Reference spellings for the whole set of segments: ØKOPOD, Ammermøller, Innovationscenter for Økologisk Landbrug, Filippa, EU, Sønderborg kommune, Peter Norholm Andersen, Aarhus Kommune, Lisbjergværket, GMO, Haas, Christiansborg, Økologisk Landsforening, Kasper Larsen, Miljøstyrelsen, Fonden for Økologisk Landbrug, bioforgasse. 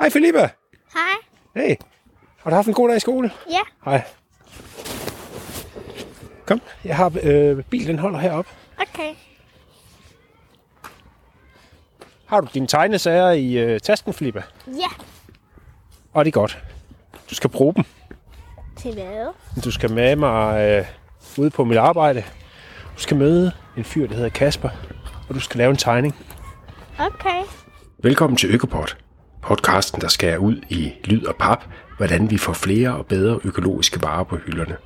Hej Filippa. Hej. Hey. Har du haft en god dag i skole? Ja. Hej. Kom, jeg har bilen, den holder heroppe. Okay. Har du dine tegnesager i tasken, Filippa? Ja. Og det er godt. Du skal bruge dem. Til hvad? Du skal med mig ude på mit arbejde. Du skal møde en fyr, der hedder Kasper, og du skal lave en tegning. Okay. Velkommen til ØKOPOD, podcasten, der skærer ud i lyd og pap, hvordan vi får flere og bedre økologiske varer på hylderne.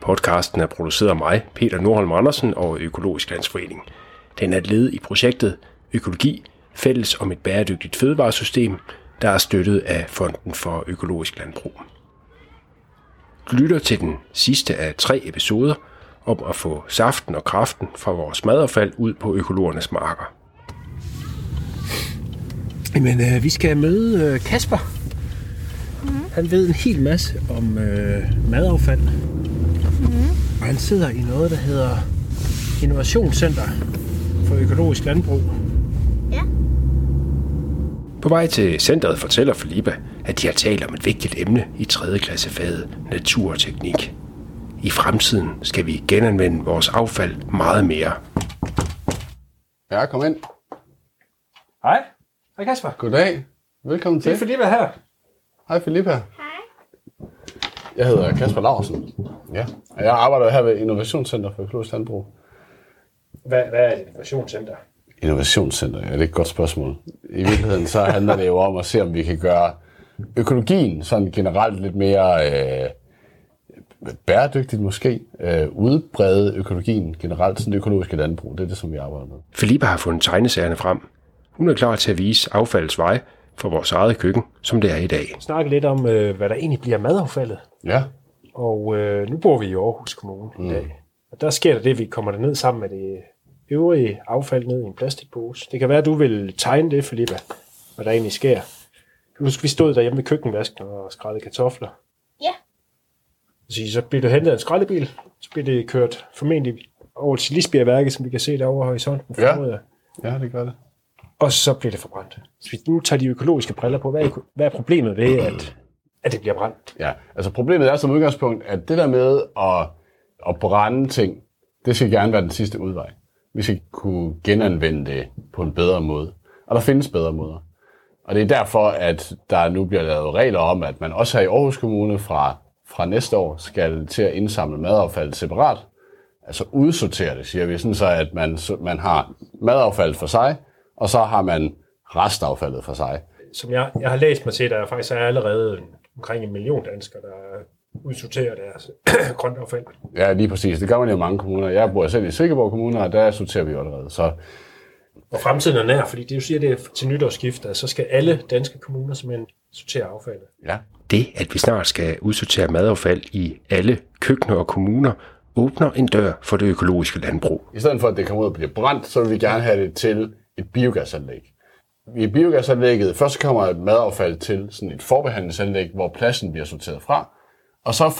Podcasten er produceret af mig, Peter Norholm Andersen og Økologisk Landsforening. Den er et led i projektet Økologi, fælles om et bæredygtigt fødevaresystem, der er støttet af Fonden for Økologisk Landbrug. Du lytter til den sidste af 3 episoder om at få saften og kraften fra vores madaffald ud på økologernes marker. Jamen, vi skal møde Kasper. Mm-hmm. Han ved en hel masse om madaffald. Mm-hmm. Og han sidder i noget, der hedder Innovationscenter for Økologisk Landbrug. Ja. På vej til centret fortæller Filippa, at de har talt om et vigtigt emne i 3. klassefaget natur og teknik. I fremtiden skal vi genanvende vores affald meget mere. Ja, kom ind. Hej. Hej Kasper. Goddag. Velkommen til. Det er Filippa her. Hej Filippa. Hej. Jeg hedder Kasper Larsen. Ja. Og jeg arbejder her ved Innovationscenter for Økologisk Landbrug. Hvad er Innovationscenter? Innovationscenter, ja, det er et godt spørgsmål. I virkeligheden så handler det jo om at se, om vi kan gøre økologien sådan generelt lidt mere bæredygtigt måske. Udbrede økologien generelt, sådan det økologiske landbrug. Det er det, som vi arbejder med. Filippa har fundet tegnesagerne frem. Hun er klar til at vise affaldets vej for vores eget køkken, som det er i dag. Snakke lidt om, hvad der egentlig bliver madaffaldet. Ja. Og nu bor vi i Aarhus Kommune i dag. Og der sker der det, vi kommer derned sammen med det øvrige affald ned i en plastikpose. Det kan være, at du vil tegne det, Filippa, hvad der egentlig sker. Jeg husker, vi stod derhjemme i køkkenvasken og skrællede kartofler. Ja. Så bliver du hentet af en skrællebil, så bliver det kørt formentlig over til Lisbjergværket, som vi kan se derovre i horisonten. Ja. Ja, det gør det. Og så bliver det forbrændt. Så hvis nu tager de økologiske briller på, hvad er problemet ved, at det bliver brændt? Ja, altså problemet er som udgangspunkt, at det der med at brænde ting, det skal gerne være den sidste udvej. Vi skal kunne genanvende det på en bedre måde. Og der findes bedre måder. Og det er derfor, at der nu bliver lavet regler om, at man også her i Aarhus Kommune fra næste år skal til at indsamle madaffald separat. Altså udsortere det, siger vi. Sådan så, at man har madaffald for sig, og så har man restaffaldet for sig. Som jeg har læst mig til, der er faktisk allerede omkring 1 million danskere, der udsorterer deres grøntaffald. Ja, lige præcis. Det gør man jo i mange kommuner. Jeg bor selv i Sønderborg kommune, og der sorterer vi allerede. Så. Og fremtiden er nær, fordi det jo siger, det er til nytårsskift, så skal alle danske kommuner simpelthen sortere affaldet. Ja. Det, at vi snart skal udsortere madaffald i alle køkkener og kommuner, åbner en dør for det økologiske landbrug. I stedet for, at det kommer ud og bliver brændt, så vil vi gerne have det til et biogasanlæg. I biogasanlægget først kommer et madaffald til sådan et forbehandlingsanlæg, hvor pladsen bliver sorteret fra, og så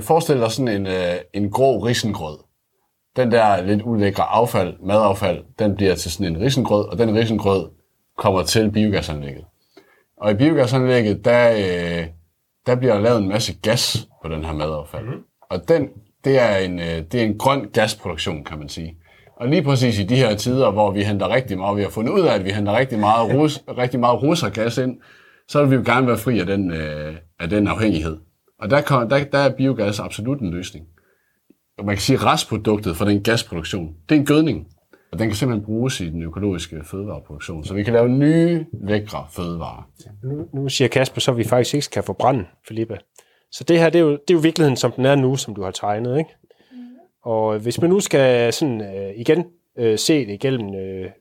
forestiller sådan en grå risengrød. Den der lidt ulækre madaffald, den bliver til sådan en risengrød, og den risengrød kommer til biogasanlægget. Og i biogasanlægget, der bliver lavet en masse gas på den her madaffald. Mm-hmm. Og det er en grøn gasproduktion, kan man sige. Og lige præcis i de her tider, hvor vi henter rigtig meget, vi har fundet ud af, at vi henter rigtig meget russergas ind, så vil vi jo gerne være fri af den afhængighed. Og der er biogas absolut en løsning. Og man kan sige, at restproduktet fra den gasproduktion, det er en gødning. Og den kan simpelthen bruges i den økologiske fødevareproduktion, så vi kan lave nye, lækre fødevarer. Nu siger Kasper, så vi faktisk ikke kan forbrænde, Filippa. Så det her, det er jo virkeligheden, som den er nu, som du har tegnet, ikke? Og hvis man nu skal sådan igen se det igennem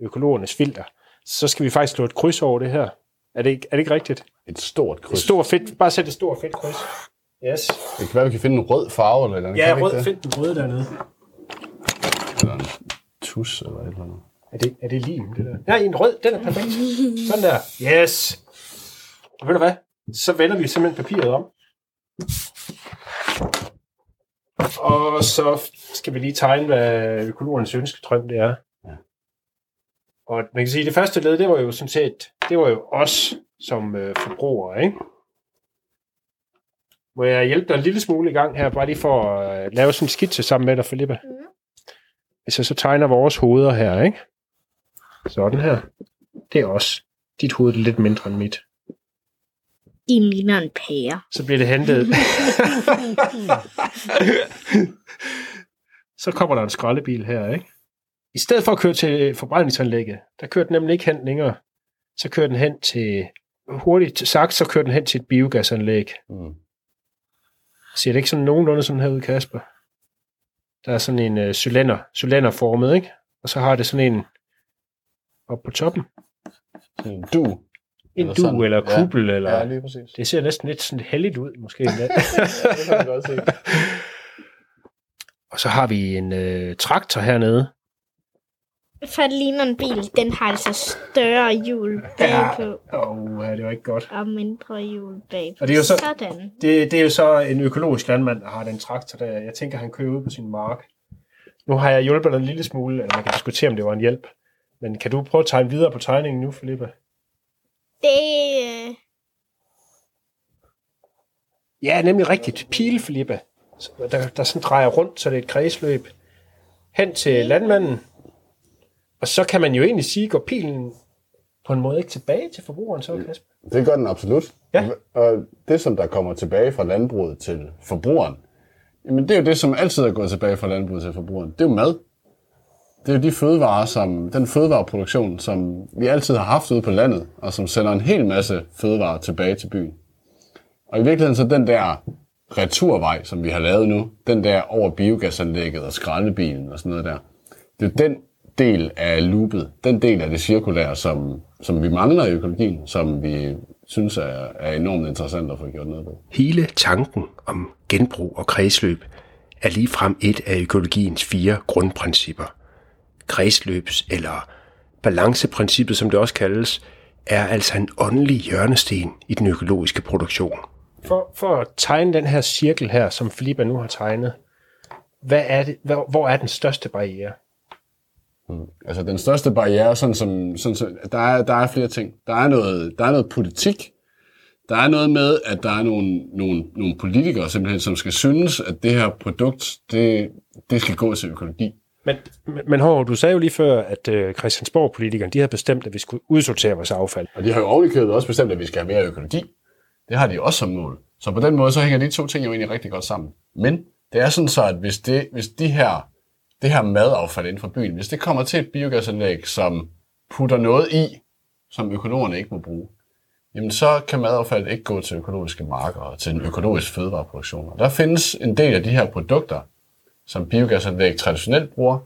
økologernes filter, så skal vi faktisk slå et kryds over det her. Er det ikke rigtigt? Et stort kryds. Bare sæt et stort fedt kryds. Yes. Det kan være, vi kan finde en rød farve eller et eller andet. Ja, find den røde dernede. Eller en tus eller et eller andet. Er det lim, det der? Nej, en rød, den er perfekt. Sådan der. Yes. Og ved du hvad? Så vender vi simpelthen papiret om. Og så skal vi lige tegne, hvad økologernes ønskedrøm det er. Ja. Og man kan sige, at det første led, det var jo sådan set, det var jo os som forbrugere, ikke? Må jeg hjælpe dig en lille smule i gang her, bare lige for at lave sådan en skitse sammen med dig, Filippa? Mm. Hvis jeg så tegner vores hoveder her, ikke? Sådan her. Det er os. Dit hoved er lidt mindre end mit. I ligner en pære. Så bliver det hentet. Så kommer der en skraldebil her, ikke? I stedet for at køre til forbrændingsanlægget, der kører den nemlig ikke hen længere. Så kører den hen til, hurtigt sagt, så kører den hen til et biogasanlæg. Mm. Ser det ikke sådan nogenlunde sådan her ud, Kasper? Der er sådan en cylinderformet, ikke? Og så har det sådan en op på toppen. En du. En du eller kuppel, ja, eller... Ja, lige præcis. Det ser næsten lidt sådan heldigt ud, måske endda. Ja, det kan man godt se. Og så har vi en traktor hernede. For det ligner en bil, den har altså større hjul bagpå. Ja, det var ikke godt. Og mindre hjul bagpå. Og det er jo så, sådan. Det er jo så en økologisk landmand, der har den traktor der. Jeg tænker, han kører ud på sin mark. Nu har jeg hjulpet dig en lille smule, eller man kan diskutere, om det var en hjælp. Men kan du prøve at tegne videre på tegningen nu, Filippa? Det... Ja, nemlig rigtigt. Pile, Filippa. Der sådan drejer rundt, så det er et kredsløb. Hen til landmanden. Og så kan man jo egentlig sige, går pilen på en måde ikke tilbage til forbrugeren, så, Kasper? Det gør den absolut. Ja. Og det, som der kommer tilbage fra landbruget til forbrugeren, jamen det er jo det, som altid er gået tilbage fra landbruget til forbrugeren. Det er jo mad. Det er jo de fødevarer, den fødevareproduktion, som vi altid har haft ude på landet, og som sender en hel masse fødevarer tilbage til byen. Og i virkeligheden så den der returvej, som vi har lavet nu, den der over biogasanlægget og skraldebilen og sådan noget der, det er den del af loopet, den del af det cirkulære, som vi mangler i økologien, som vi synes er enormt interessant at få gjort noget ved. Hele tanken om genbrug og kredsløb er ligefrem et af økologiens 4 grundprincipper. Kredsløbs- eller balanceprincippet, som det også kaldes, er altså en åndelig hjørnesten i den økologiske produktion. For at tegne den her cirkel her, som Filippa nu har tegnet, hvor er den største barriere? Altså den største barriere, sådan som der er flere ting. Der er noget politik. Der er noget med, at der er nogle politikere, simpelthen, som skal synes, at det her produkt, det skal gå til økologi. Men Hård, du sagde jo lige før, at Christiansborg-politikerne, de har bestemt, at vi skulle udsortere vores affald. Og de har jo ovenikøbet også bestemt, at vi skal have mere økologi. Det har de også som mål. Så på den måde, så hænger de 2 ting jo egentlig rigtig godt sammen. Men det er sådan så, at hvis det her madaffald inden for byen, hvis det kommer til et biogasanlæg, som putter noget i, som økologerne ikke må bruge, jamen så kan madaffald ikke gå til økologiske marker og til en økologisk fødevareproduktion. Og der findes en del af de her produkter, som biogasanlæg traditionelt bruger,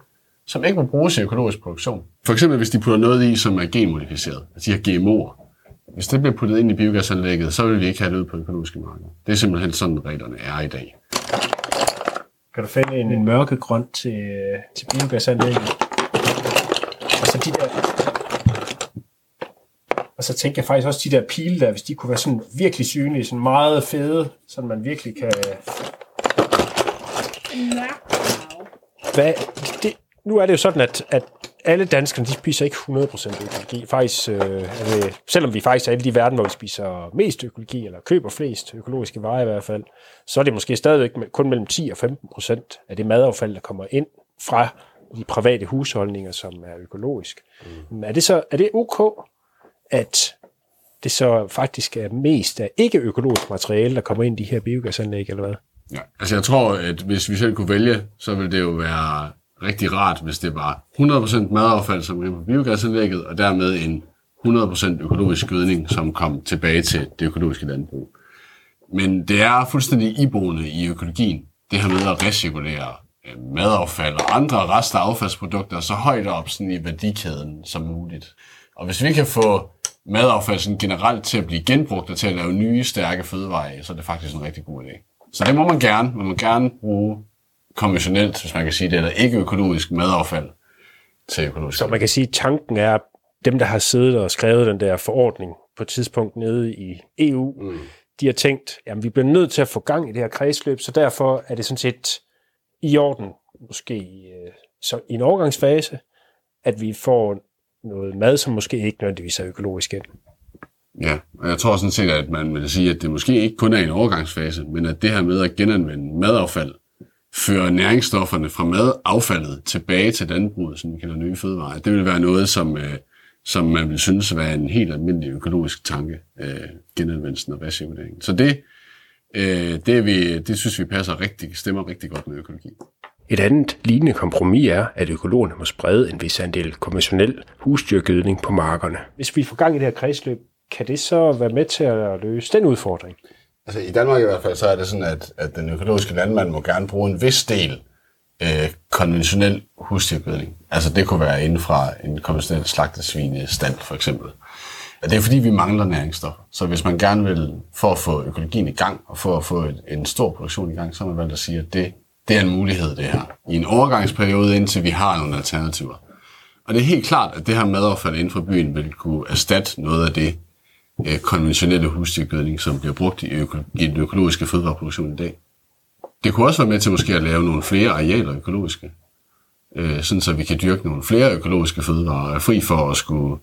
som ikke må bruges i økologisk produktion. For eksempel hvis de putter noget i, som er genmodificeret, altså de her GMO'er. Hvis det bliver puttet ind i biogasanlægget, så vil vi ikke have det ud på økologiske marker. Det er simpelthen sådan, reglerne er i dag. Kan du finde en mørkegrøn til biogasanlægget? Og så de der... Og så tænker jeg faktisk også, de der pile der, hvis de kunne være sådan virkelig synlige, sådan meget fede, så man virkelig kan... Nu er det jo sådan, at alle danskerne, de spiser ikke 100% økologi. Faktisk, selvom vi faktisk er alle de verden, hvor vi spiser mest økologi, eller køber flest økologiske varer i hvert fald, så er det måske stadigvæk kun mellem 10% og 15% af det madaffald, der kommer ind fra de private husholdninger, som er økologisk. Mm. Er det ok, at det så faktisk er mest af ikke-økologisk materiale, der kommer ind i de her biogasanlæg, eller hvad? Ja, altså jeg tror, at hvis vi selv kunne vælge, så ville det jo være rigtig rart, hvis det var 100% madaffald, som kom på biogasanlægget, og dermed en 100% økologisk gødning, som kom tilbage til det økologiske landbrug. Men det er fuldstændig iboende i økologien, det her med at recirkulere madaffald og andre rester af affaldsprodukter så højt op sådan i værdikæden som muligt. Og hvis vi kan få madaffald sådan generelt til at blive genbrugt og til at lave nye, stærke fødevarer, så er det faktisk en rigtig god idé. Så det må man gerne. Man må gerne bruge konventionelt, hvis man kan sige det, eller ikke økologisk madaffald til økologisk. Så man kan sige, at tanken er, at dem, der har siddet og skrevet den der forordning på et tidspunkt nede i EU, de har tænkt, jamen vi bliver nødt til at få gang i det her kredsløb, så derfor er det sådan set i orden, måske så i en overgangsfase, at vi får noget mad, som måske ikke nødvendigvis er økologisk. Ja, og jeg tror sådan set, at man vil sige, at det måske ikke kun er en overgangsfase, men at det her med at genanvende madaffald, fører næringsstofferne fra madaffaldet tilbage til landbruget, så vi kan have nye fødevarer. Det vil være noget, som man vil synes være en helt almindelig økologisk tanke, genanvendelsen og recirkuleringen. Så det synes vi stemmer rigtig godt med økologi. Et andet lignende kompromis er, at økologerne må sprede en vis andel konventionel husdyrgødning på markerne. Hvis vi får gang i det her kredsløb, kan det så være med til at løse den udfordring? Altså i Danmark i hvert fald, så er det sådan, at den økologiske landmand må gerne bruge en vis del konventionel husdyrgødning. Altså det kunne være inden fra en konventionel slagtesvinestand for eksempel. Og det er fordi, vi mangler næringsstoffer. Så hvis man gerne vil, for at få økologien i gang, og for at få en stor produktion i gang, så har man valgt at sige, at det er en mulighed, det her. I en overgangsperiode, indtil vi har nogle alternativer. Og det er helt klart, at det her madaffald inden for byen vil kunne erstatte noget af det konventionelle husdyrgødning, som bliver brugt i den økologiske fødevareproduktion i dag. Det kunne også være med til måske at lave nogle flere arealer økologiske, sådan så vi kan dyrke nogle flere økologiske fødevarer og er fri for at skulle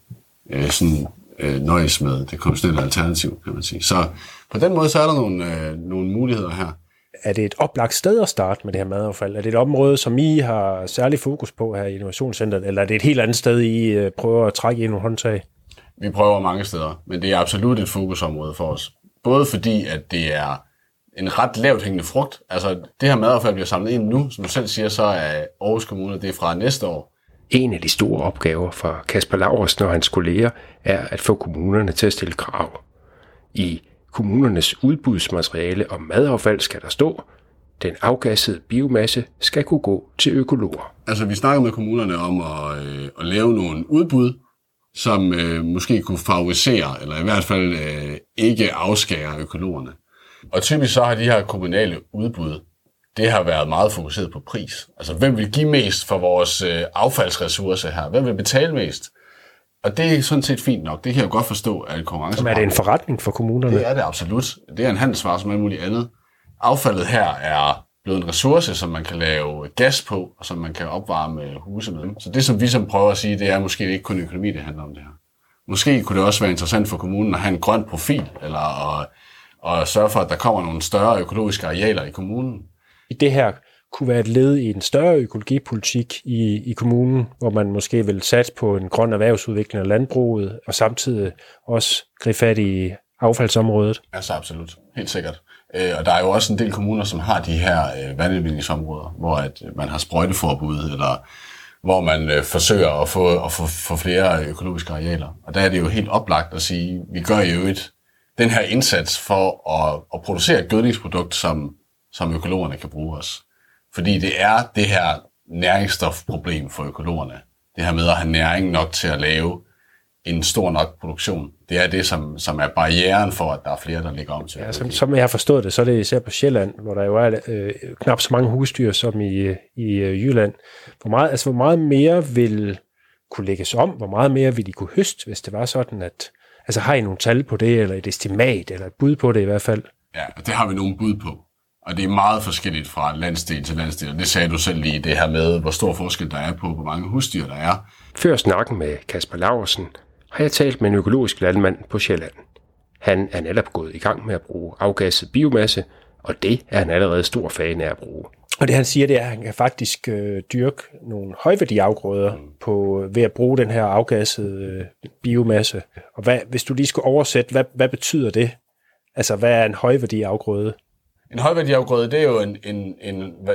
nøjes med det konventionelle alternativ, kan man sige. Så på den måde så er der nogle muligheder her. Er det et oplagt sted at starte med det her madaffald? Er det et område, som I har særlig fokus på her i Innovationscenteret, eller er det et helt andet sted, I prøver at trække i nogle håndtag? Vi prøver mange steder, men det er absolut et fokusområde for os. Både fordi, at det er en ret lavt hængende frugt. Altså, det her madaffald bliver samlet ind nu, som du selv siger, så er Aarhus Kommune, det er fra næste år. En af de store opgaver for Kasper Larsen og hans kolleger er at få kommunerne til at stille krav. I kommunernes udbudsmateriale om madaffald skal der stå, den afgassede biomasse skal kunne gå til økologer. Altså, vi snakker med kommunerne om at lave nogle udbud, som måske kunne favorisere, eller i hvert fald ikke afskære økologerne. Og typisk så har de her kommunale udbud, det har været meget fokuseret på pris. Altså, hvem vil give mest for vores affaldsressourcer her? Hvem vil betale mest? Og det er sådan set fint nok. Det kan jeg godt forstå, at konkurrence... Men er det en forretning for kommunerne? Det er det absolut. Det er en handelsvare som alt muligt andet. Affaldet her er blevet en ressource, som man kan lave gas på, og som man kan opvarme huse med. Så det, som vi som prøver at sige, det er måske ikke kun økonomi, det handler om det her. Måske kunne det også være interessant for kommunen at have en grøn profil, eller at sørge for, at der kommer nogle større økologiske arealer i kommunen. Det her kunne være et led i en større økologipolitik i kommunen, hvor man måske vil satse på en grøn erhvervsudvikling af landbruget, og samtidig også gribe fat i affaldsområdet. Altså absolut, helt sikkert. Og der er jo også en del kommuner, som har de her vandudvindingsområder, hvor at man har sprøjteforbud, eller hvor man forsøger at få flere økologiske arealer. Og der er det jo helt oplagt at sige, at vi gør jo den her indsats for at producere et gødningsprodukt, som økologerne kan bruge os. Fordi det er det her næringsstofproblem for økologerne. Det her med at have næring nok til at lave en stor nok produktion. Det er det, som er barrieren for, at der er flere, der ligger om til. Ja, som jeg har forstået det, så er det især på Sjælland, hvor der jo er knap så mange husdyr som i Jylland. Hvor meget mere vil kunne lægges om? Hvor meget mere vil de kunne høste, hvis det var sådan, at... Altså har I nogle tal på det, eller et estimat, eller et bud på det i hvert fald? Ja, og det har vi nogle bud på. Og det er meget forskelligt fra landsdel til landsdel. Og det sagde du selv lige, det her med, hvor stor forskel der er på, hvor mange husdyr der er. Før snakken med Kasper Larsen har jeg talt med en økologisk landmand på Sjælland. Han er netop gået i gang med at bruge afgasset biomasse, og det er han allerede stor fan af at bruge. Og det han siger, det er, at han kan faktisk dyrke nogle højværdige afgrøder ved at bruge den her afgassede biomasse. Og hvis du lige skulle oversætte, hvad betyder det? Altså, hvad er en højværdig afgrøde? En højværdig afgrøde, det er jo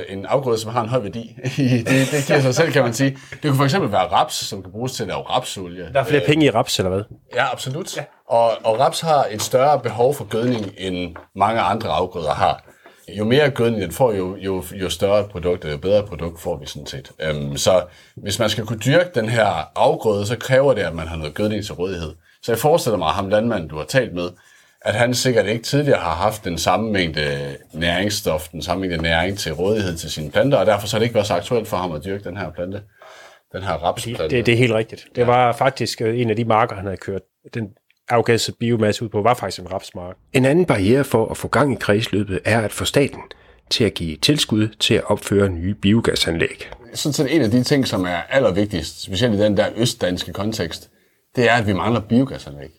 en afgrøde, som har en høj værdi. Det giver sig selv, kan man sige. Det kunne for eksempel være raps, som kan bruges til at lave rapsolie. Der er flere penge i raps, eller hvad? Ja, absolut. Ja. Og raps har et større behov for gødning, end mange andre afgrøder har. Jo mere gødning den får, jo større et produkt, jo bedre et produkt får vi sådan set. Så hvis man skal kunne dyrke den her afgrøde, så kræver det, at man har noget gødning til rådighed. Så jeg forestiller mig, at ham landmanden, du har talt med, at han sikkert ikke tidligere har haft den samme mængde næringsstof, den samme mængde næring til rådighed til sine planter, og derfor så har det ikke været så aktuelt for ham at dyrke den her plante, den her rapsplante. Det er helt rigtigt. Det var faktisk en af de marker, han havde kørt. Den afgassede biomasse ud på var faktisk en rapsmark. En anden barriere for at få gang i kredsløbet er at få staten til at give tilskud til at opføre nye biogasanlæg. Sådan set en af de ting, som er allervigtigst, specielt i den der østdanske kontekst, det er, at vi mangler biogasanlæg.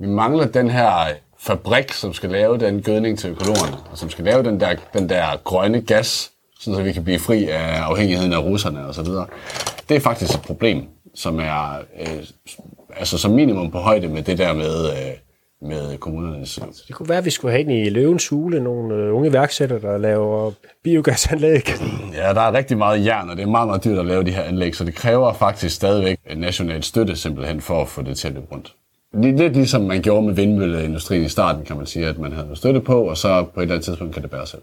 Vi mangler den her fabrik, som skal lave den gødning til økologerne, og som skal lave den der grønne gas, så vi kan blive fri af afhængigheden af russerne og så videre. Det er faktisk et problem, som er altså som minimum på højde med det der med kommunernes. Det kunne være, at vi skulle have ind i Løvens Hule nogle unge iværksættere, der laver biogasanlæg. Ja, der er rigtig meget jern, og det er meget, meget dyrt at lave de her anlæg, så det kræver faktisk stadigvæk national støtte simpelthen for at få det til at løbe rundt. Lidt ligesom man gjorde med vindmølleindustrien i starten, kan man sige, at man havde noget støtte på, og så på et eller andet tidspunkt kan det bære selv.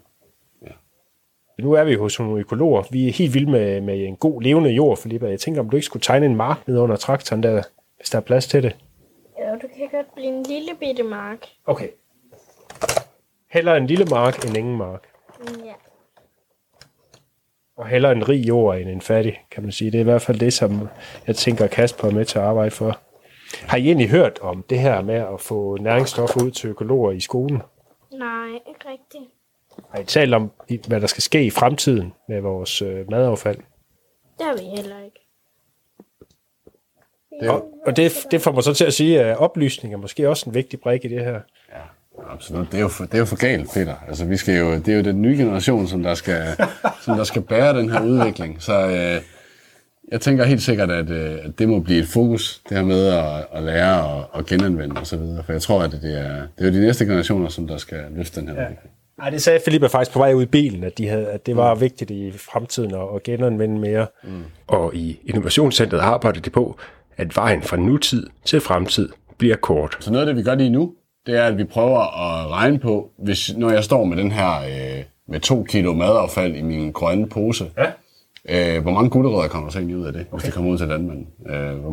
Nu er vi hos nogle økologer. Vi er helt vilde med en god, levende jord, Filippa. Jeg tænker, om du ikke skulle tegne en mark ned under traktoren, der, hvis der er plads til det. Ja, du kan godt blive en lille bitte mark. Okay. Hellere en lille mark end ingen mark. Ja. Og hellere en rig jord end en fattig, kan man sige. Det er i hvert fald det, som jeg tænker Kasper er med til at arbejde for. Har I egentlig hørt om det her med at få næringsstoffer ud til økologer i skolen? Nej, ikke rigtigt. Har I talt om, hvad der skal ske i fremtiden med vores madaffald? Det har vi heller ikke. Og det får mig så til at sige, at oplysning er måske også en vigtig brik i det her. Ja, absolut. Det er jo for galt, Peter. Altså, det er jo den nye generation, som der skal bære den her udvikling. Så jeg tænker helt sikkert, at det må blive et fokus, det her med at lære og genanvende osv. For jeg tror, at det er de næste generationer, som der skal løfte den her udvikling. Nej, det sagde Filippa faktisk på vej ud i bilen, at det var vigtigt i fremtiden at genanvende mere. Mm. Og i Innovationscentret arbejder de på, at vejen fra nutid til fremtid bliver kort. Så noget af det, vi gør lige nu, det er, at vi prøver at regne på, når jeg står med den her med 2 kilo madaffald i min grønne pose, hvor mange gulerødder kommer der egentlig ud af det, hvis det kommer ud til landmanden? Hvor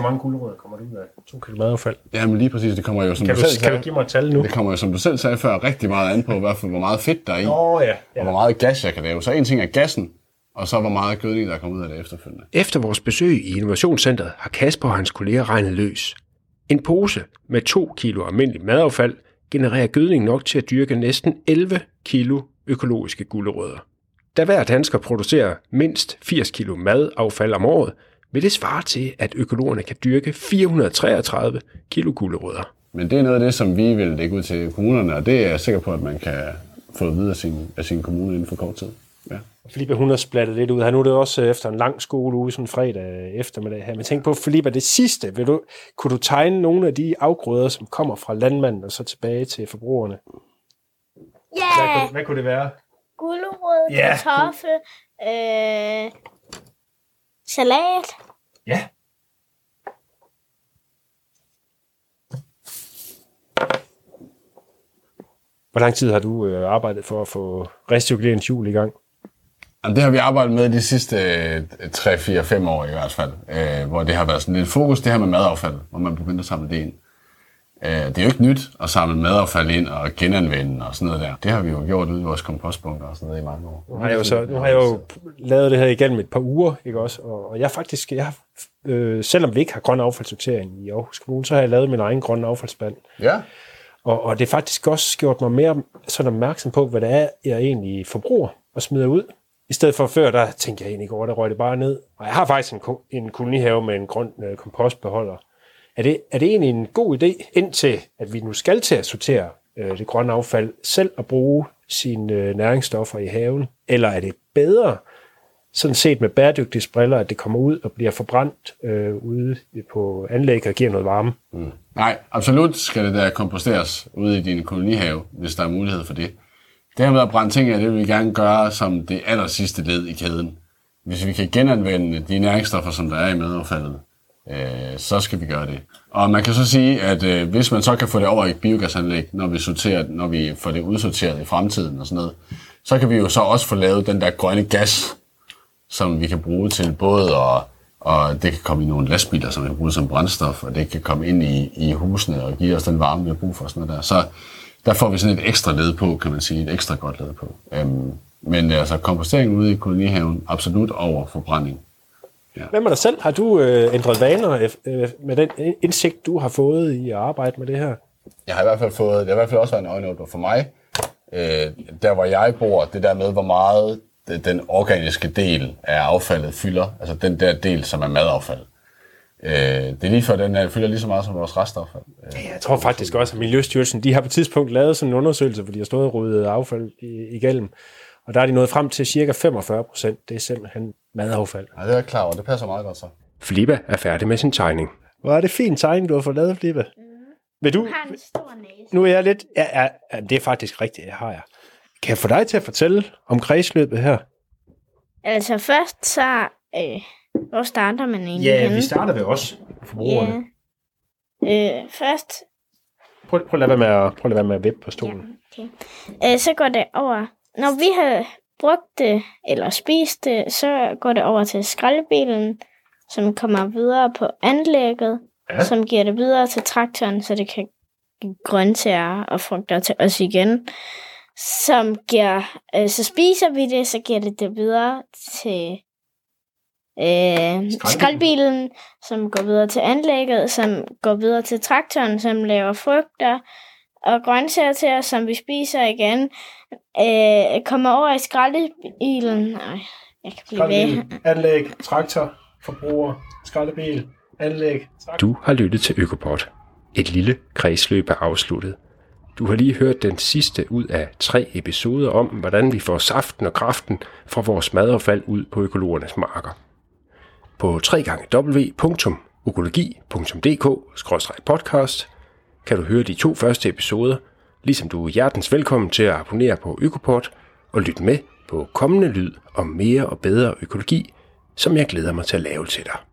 mange gulerødder kommer der ud af 2 kilo madaffald? Jamen lige præcis, det kommer jo, som du selv sagde, give mig et tal nu? Det kommer jo, som du selv sagde før, rigtig meget an på, hvert fald, hvor meget fedt der er i, og hvor meget gas jeg kan lave. Så en ting er gassen, og så hvor meget gødning, der kommer ud af det efterfølgende. Efter vores besøg i Innovationscentret har Kasper og hans kolleger regnet løs. En pose med 2 kilo almindelig madaffald genererer gødning nok til at dyrke næsten 11 kilo økologiske gulerødder. Da hver dansker producerer mindst 80 kilo madaffald om året, vil det svare til, at økologerne kan dyrke 433 kilo gulerødder. Men det er noget af det, som vi vil lægge ud til kommunerne, og det er jeg sikker på, at man kan få videre af sin kommune inden for kort tid. Ja. Filippa, hun har splattet lidt ud her. Nu er det også efter en lang skoleuge, sådan fredag eftermiddag her. Men tænk på, Filippa, det sidste. Kunne du tegne nogle af de afgrøder, som kommer fra landmanden og så tilbage til forbrugerne? Ja! Yeah. Hvad kunne det være? Gulerød, kartoffel, salat. Ja. Hvor lang tid har du arbejdet for at få recirkulerende hjul i gang? Jamen, det har vi arbejdet med de sidste 3-4-5 år i hvert fald, hvor det har været sådan lidt fokus, det her med madaffald, hvor man begyndte at samle det ind. Det er jo ikke nyt at samle madaffald ind og genanvende og sådan noget der. Det har vi jo gjort ude i vores kompostbunker og sådan noget i mange år. Nu har jeg jo lavet det her igennem et par uger, ikke også? Og jeg har, selvom vi ikke har grøn affaldssortering i Aarhus Kommune, så har jeg lavet min egen grønne affaldsspand. Ja. Og det har faktisk også gjort mig mere sådan opmærksom på, hvad det er, jeg egentlig forbruger og smider ud. I stedet for før, der tænkte jeg egentlig over, der røg det bare ned. Og jeg har faktisk en kolonihave med en grøn kompostbeholder. Er det egentlig en god idé, indtil at vi nu skal til at sortere det grønne affald selv og bruge sine næringsstoffer i haven? Eller er det bedre, sådan set med bæredygtige briller, at det kommer ud og bliver forbrændt ude på anlæg og giver noget varme? Mm. Nej, absolut skal det der komposteres ude i din kolonihave, hvis der er mulighed for det. Det her med at brænde ting af, det vil vi gerne gøre som det aller sidste led i kæden. Hvis vi kan genanvende de næringsstoffer, som der er i madaffaldet, så skal vi gøre det. Og man kan så sige, at hvis man så kan få det over i biogasanlæg, når vi får det udsorteret i fremtiden og sådan noget, så kan vi jo så også få lavet den der grønne gas, som vi kan bruge til både, og det kan komme i nogle lastbiler, som vi kan bruge som brændstof, og det kan komme ind i husene og give os den varme, vi har brug for. Sådan noget der. Så der får vi sådan et ekstra led på, kan man sige, et ekstra godt led på. Men altså kompostering ude i kolonihaven, absolut over forbrænding. Ja. Hvad med dig selv? Har du ændret vaner med den indsigt, du har fået i at arbejde med det her? Jeg har i hvert fald også været en øjenåbner for mig, der hvor jeg bor, det der med, hvor meget den organiske del af affaldet fylder, altså den der del, som er madaffald. Det er lige før, den fylder lige så meget som vores restaffald. Jeg tror faktisk også, at Miljøstyrelsen, de har på et tidspunkt lavet sådan en undersøgelse, hvor de har stået og ryddet affald igennem, og der er de nået frem til cirka 45%. Det er simpelthen madaffald. Ja, det er jeg klar over. Det passer meget godt så. Filippa er færdig med sin tegning. Hvor er det fin tegning, du har fået lavet, Filippa. Vil du har en stor næse. Nu er jeg lidt... Ja, det er faktisk rigtigt, det har jeg. Kan jeg få dig til at fortælle om kredsløbet her? Altså først så... hvor starter man egentlig? Ja, vi starter ved os, forbrugerne. Ja. Først... Prøv at lade være med at vippe på stolen. Ja, okay. Så går det over... Når vi har brugt det eller spist det, så går det over til skraldebilen, som kommer videre på anlægget, ja, som giver det videre til traktoren, så det kan give grøntsager og frugter til os igen. Som giver, så spiser vi det, så giver det det videre til skraldbilen, som går videre til anlægget, som går videre til traktoren, som laver frugter og grøntsager til os, som vi spiser igen, kommer over i skraldebilen. Nej, jeg kan blive ved. Anlæg, traktor, forbruger, skraldebil, anlæg, traktor. Du har lyttet til ØKOPOD. Et lille kredsløb er afsluttet. Du har lige hørt den sidste ud af 3 episoder om, hvordan vi får saften og kraften fra vores madaffald ud på økologernes marker. På www.økologi.dk/podcast kan du høre de 2 første episoder, ligesom du er hjertens velkommen til at abonnere på ØKOPOD og lytte med på kommende lyd om mere og bedre økologi, som jeg glæder mig til at lave til dig.